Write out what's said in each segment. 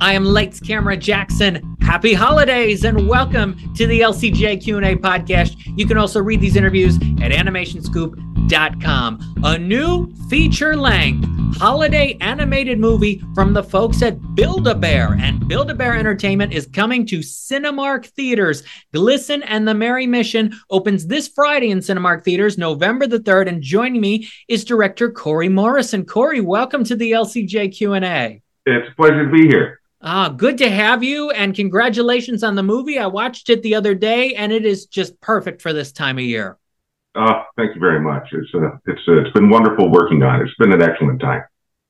I am Lights Camera Jackson. Happy holidays and welcome to the LCJ Q&A podcast. You can also read these interviews at animationscoop.com. A new feature-length holiday animated movie from the folks at Build-A-Bear, and Build-A-Bear Entertainment is coming to Cinemark theaters. Glisten and the Merry Mission opens this Friday in Cinemark theaters, November the 3rd, and joining me is director Cory Morrison. Cory, welcome to the LCJ Q&A. It's a pleasure to be here. Good to have you, and congratulations on the movie. I watched it the other day, and it is just perfect for this time of year. Thank you very much. It's been wonderful working on it. It's been an excellent time.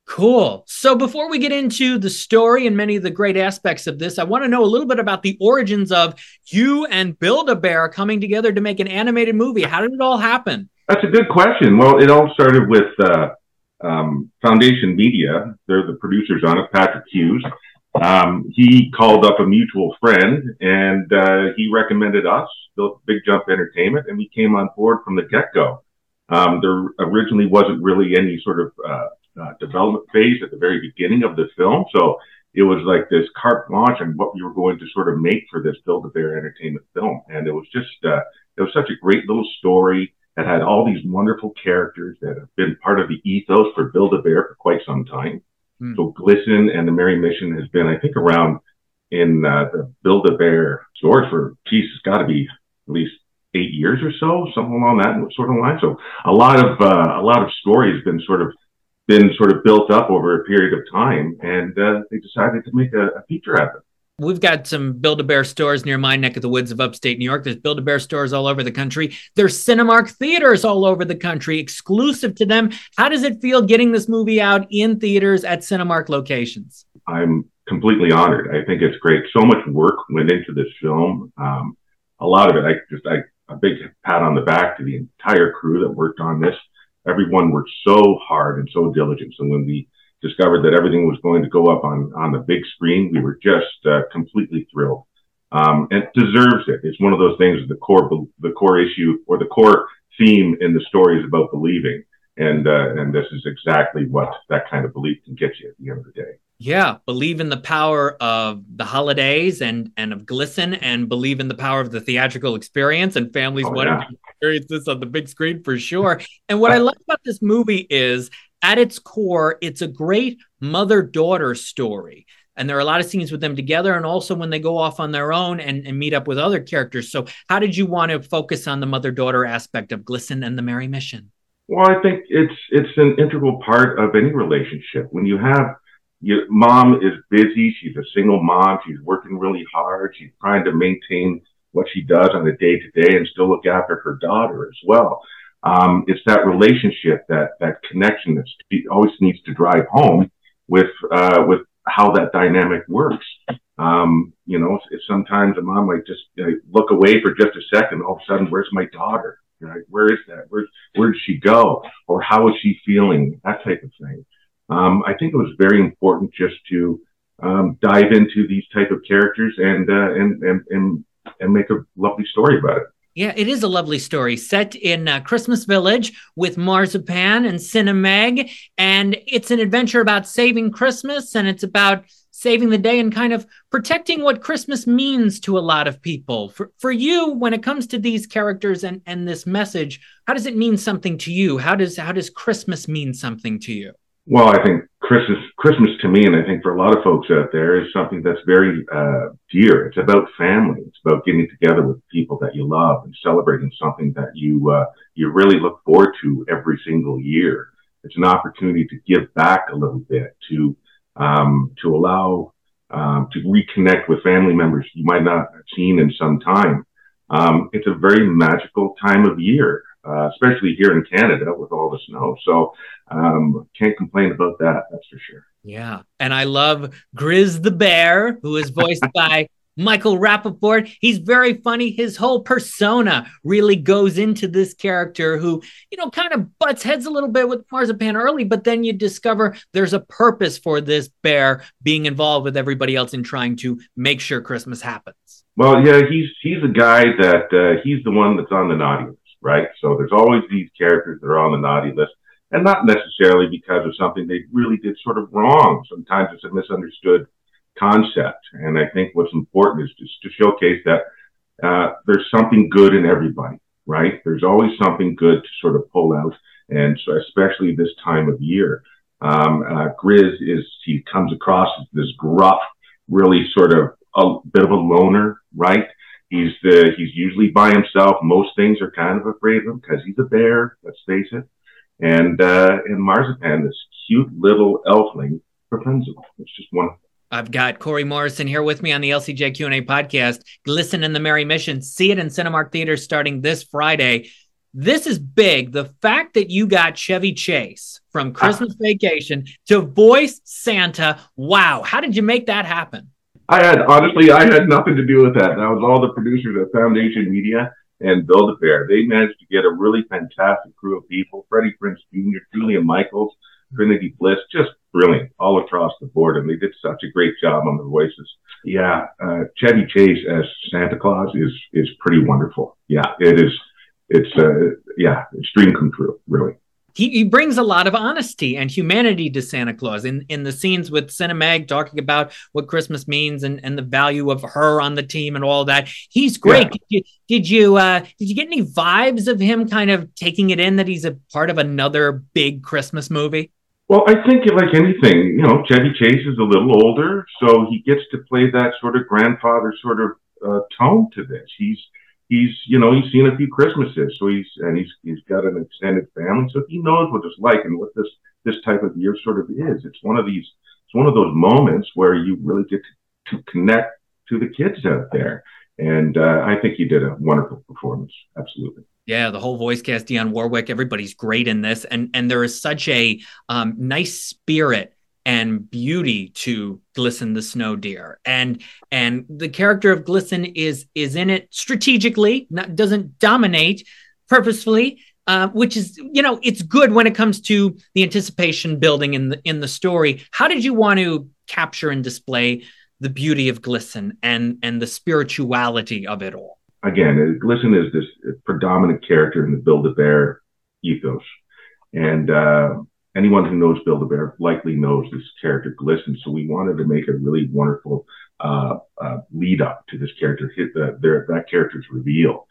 Cool. So before we get into the story and many of the great aspects of this, I want to know a little bit about the origins of you and Build-A-Bear coming together to make an animated movie. How did it all happen? That's a good question. Well, it all started with Foundation Media. They're the producers on it, Patrick Hughes. He called up a mutual friend, and he recommended us, Big Jump Entertainment, and we came on board from the get-go. There originally wasn't really any sort of development phase at the very beginning of the film, so it was like this carte blanche on what we were going to sort of make for this Build-A-Bear Entertainment film. And it was just, it was such a great little story that had all these wonderful characters that have been part of the ethos for Build-A-Bear for quite some time. So Glisten and the Merry Mission has been, I think, around in the Build-A-Bear stores for, it's got to be at least 8 years or so, something along that sort of line. So a lot of story has been sort of built up over a period of time, and they decided to make a feature out of it. We've got some Build-A-Bear stores near my neck of the woods of upstate New York. There's Build-A-Bear stores all over the country. There's Cinemark theaters all over the country, exclusive to them. How does it feel getting this movie out in theaters at Cinemark locations? I'm completely honored. I think it's great. So much work went into this film. A lot of it, a big pat on the back to the entire crew that worked on this. Everyone worked so hard and so diligent. So when we discovered that everything was going to go up on the big screen, we were just completely thrilled. And it deserves it. It's one of those things, the core issue or the core theme in the story is about believing. And this is exactly what that kind of belief can get you at the end of the day. Yeah, believe in the power of the holidays and of Glisten, and believe in the power of the theatrical experience, and families want to experience this on the big screen for sure. And what I love about this movie is, at its core, it's a great mother-daughter story. And there are a lot of scenes with them together, and also when they go off on their own and meet up with other characters. So how did you want to focus on the mother-daughter aspect of Glisten and the Merry Mission? Well, I think it's an integral part of any relationship. When you have your mom is busy, she's a single mom, she's working really hard, she's trying to maintain what she does on a day-to-day and still look after her daughter as well. It's that relationship, that connection that she always needs to drive home with how that dynamic works. Sometimes a mom might just look away for just a second. All of a sudden, where's my daughter? You're like, where is that? Where did she go? Or how is she feeling? That type of thing. I think it was very important just to dive into these type of characters and make a lovely story about it. Yeah, it is a lovely story set in Christmas Village with Marzipan and Cinemeg. And it's an adventure about saving Christmas, and it's about saving the day and kind of protecting what Christmas means to a lot of people. For you, when it comes to these characters and this message, how does it mean something to you? How does Christmas mean something to you? Well, I think Christmas to me, and I think for a lot of folks out there, is something that's very dear. It's about family. It's about getting together with people that you love and celebrating something that you really look forward to every single year. It's an opportunity to give back a little bit, to allow to reconnect with family members you might not have seen in some time. It's a very magical time of year. Especially here in Canada with all the snow. So can't complain about that, that's for sure. Yeah, and I love Grizz the Bear, who is voiced by Michael Rappaport. He's very funny. His whole persona really goes into this character who, kind of butts heads a little bit with Marzipan early, but then you discover there's a purpose for this bear being involved with everybody else in trying to make sure Christmas happens. Well, yeah, he's a guy that he's the one that's on the naughty list. Right. So there's always these characters that are on the naughty list, and not necessarily because of something they really did sort of wrong. Sometimes it's a misunderstood concept. And I think what's important is just to showcase that there's something good in everybody, right? There's always something good to sort of pull out, and so especially this time of year. Grizz he comes across as this gruff, really sort of a bit of a loner, right? He's usually by himself. Most things are kind of afraid of him because he's a bear, let's face it. And Marzipan, this cute little elfling, Rapunzel. It's just wonderful. I've got Cory Morrison here with me on the LCJ Q&A podcast. Glisten and the Merry Mission. See it in Cinemark theaters starting this Friday. This is big. The fact that you got Chevy Chase from Christmas Vacation to voice Santa. Wow. How did you make that happen? I had nothing to do with that. That was all the producers at Foundation Media and Build-A-Bear. They managed to get a really fantastic crew of people. Freddie Prinze Jr., Julian Michaels, Trinity Bliss, just brilliant all across the board. And they did such a great job on the voices. Yeah. Chevy Chase as Santa Claus is pretty wonderful. Yeah, it is. It's dream come true, really. He brings a lot of honesty and humanity to Santa Claus in the scenes with Cinemag talking about what Christmas means and the value of her on the team and all that. He's great. Yeah. Did you get any vibes of him kind of taking it in that he's a part of another big Christmas movie? Well, I think like anything, you know, Chevy Chase is a little older, so he gets to play that sort of grandfather sort of tone to this. He's seen a few Christmases, so he's got an extended family, so he knows what it's like and what this type of year sort of is. It's one of those moments where you really get to connect to the kids out there. And I think he did a wonderful performance. Absolutely. Yeah, the whole voice cast, Dionne Warwick, everybody's great in this. And there is such a nice spirit and beauty to Glisten the Snow Deer, and the character of Glisten is in it strategically, doesn't dominate purposefully, which is, you know, it's good when it comes to the anticipation building in the story. How did you want to capture and display the beauty of Glisten and the spirituality of it all? Again, Glisten is this predominant character in the Build-A-Bear ethos, and anyone who knows Build-A-Bear likely knows this character Glisten. So we wanted to make a really wonderful lead up to this character, that character's reveal.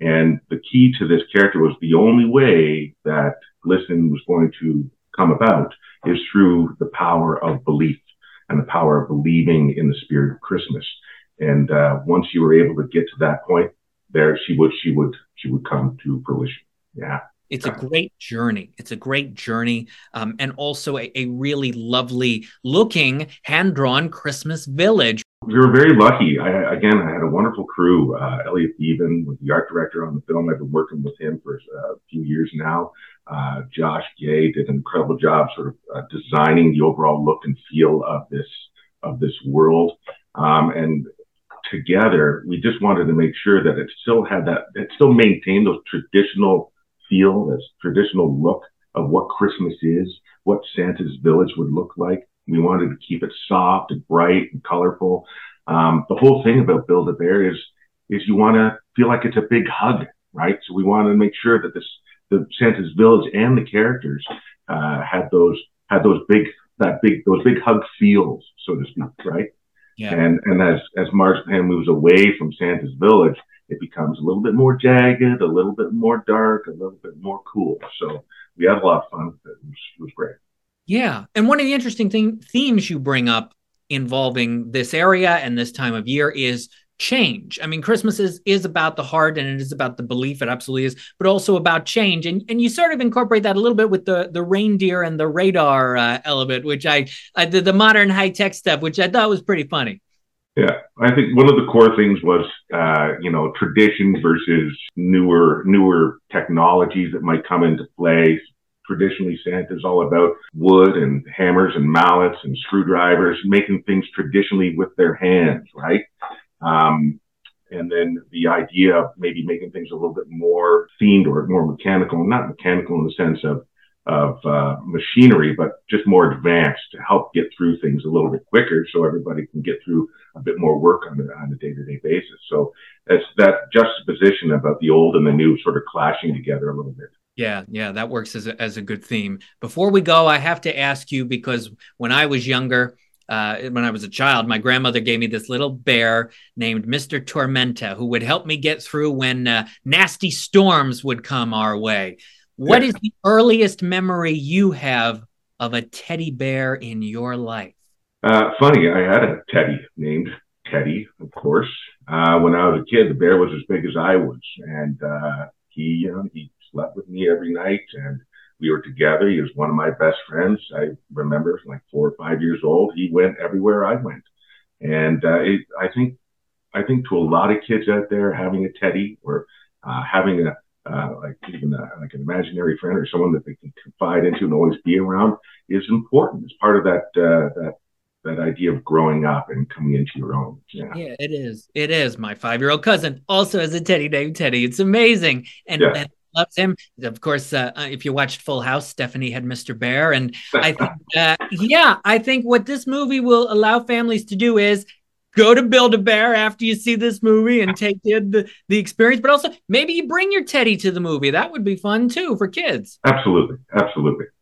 And the key to this character was the only way that Glisten was going to come about is through the power of belief and the power of believing in the spirit of Christmas. And once you were able to get to that point, there she would come to fruition. Yeah. It's a great journey. And also a really lovely looking hand-drawn Christmas village. We were very lucky. I had a wonderful crew. Elliot Thieben was the art director on the film. I've been working with him for a few years now. Josh Gay did an incredible job sort of designing the overall look and feel of this world. And together, we just wanted to make sure that it still maintained those traditional feel, this traditional look of what Christmas is, what Santa's village would look like. We wanted to keep it soft and bright and colorful. The whole thing about Build-A-Bear is you want to feel like it's a big hug, right? So we wanted to make sure that the Santa's village and the characters had those big hug feels, so to speak, right? Yeah. And as Marzipan moves away from Santa's village, it becomes a little bit more jagged, a little bit more dark, a little bit more cool. So we had a lot of fun with it. It was great. Yeah. And one of the interesting themes you bring up involving this area and this time of year is change. I mean, Christmas is about the heart, and it is about the belief. It absolutely is, but also about change. And you sort of incorporate that a little bit with the reindeer and the radar element, which I did the modern high-tech stuff, which I thought was pretty funny. Yeah, I think one of the core things was, tradition versus newer technologies that might come into play. Traditionally, Santa's all about wood and hammers and mallets and screwdrivers, making things traditionally with their hands, right? And then the idea of maybe making things a little bit more themed or more mechanical, not mechanical in the sense of machinery, but just more advanced to help get through things a little bit quicker so everybody can get through a bit more work on a day-to-day basis. So that's that juxtaposition about the old and the new sort of clashing together a little bit. Yeah, that works as a good theme. Before we go, I have to ask you, because when I was younger, when I was a child, my grandmother gave me this little bear named Mr. Tormenta, who would help me get through when nasty storms would come our way. What is the earliest memory you have of a teddy bear in your life? Funny, I had a teddy named Teddy, of course. When I was a kid, the bear was as big as I was, and he slept with me every night, and we were together. He was one of my best friends. I remember from like 4 or 5 years old, he went everywhere I went. And I think to a lot of kids out there, having a teddy or having a like an imaginary friend or someone that they can confide into and always be around is important. It's part of that idea of growing up and coming into your own. Yeah, it is. It is. My 5-year-old cousin also has a teddy named Teddy. It's amazing. And loves him. Of course, if you watched Full House, Stephanie had Mr. Bear. And I think, I think what this movie will allow families to do is go to Build-A-Bear after you see this movie and take in the experience, but also maybe you bring your teddy to the movie. That would be fun too for kids. Absolutely.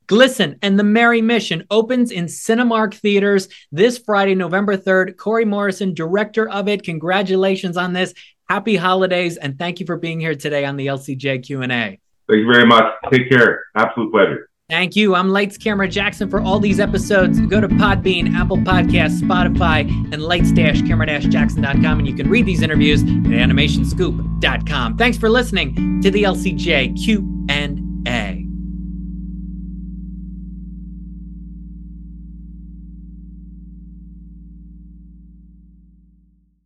Glisten and the Merry Mission opens in Cinemark theaters this Friday, November 3rd. Cory Morrison, director of it. Congratulations on this. Happy holidays, and thank you for being here today on the LCJ Q&A. Thank you very much. Take care. Absolute pleasure. Thank you. I'm Lights Camera Jackson. For all these episodes, go to Podbean, Apple Podcasts, Spotify, and lights-camera-jackson.com, and you can read these interviews at animationscoop.com. Thanks for listening to the LCJ Q&A.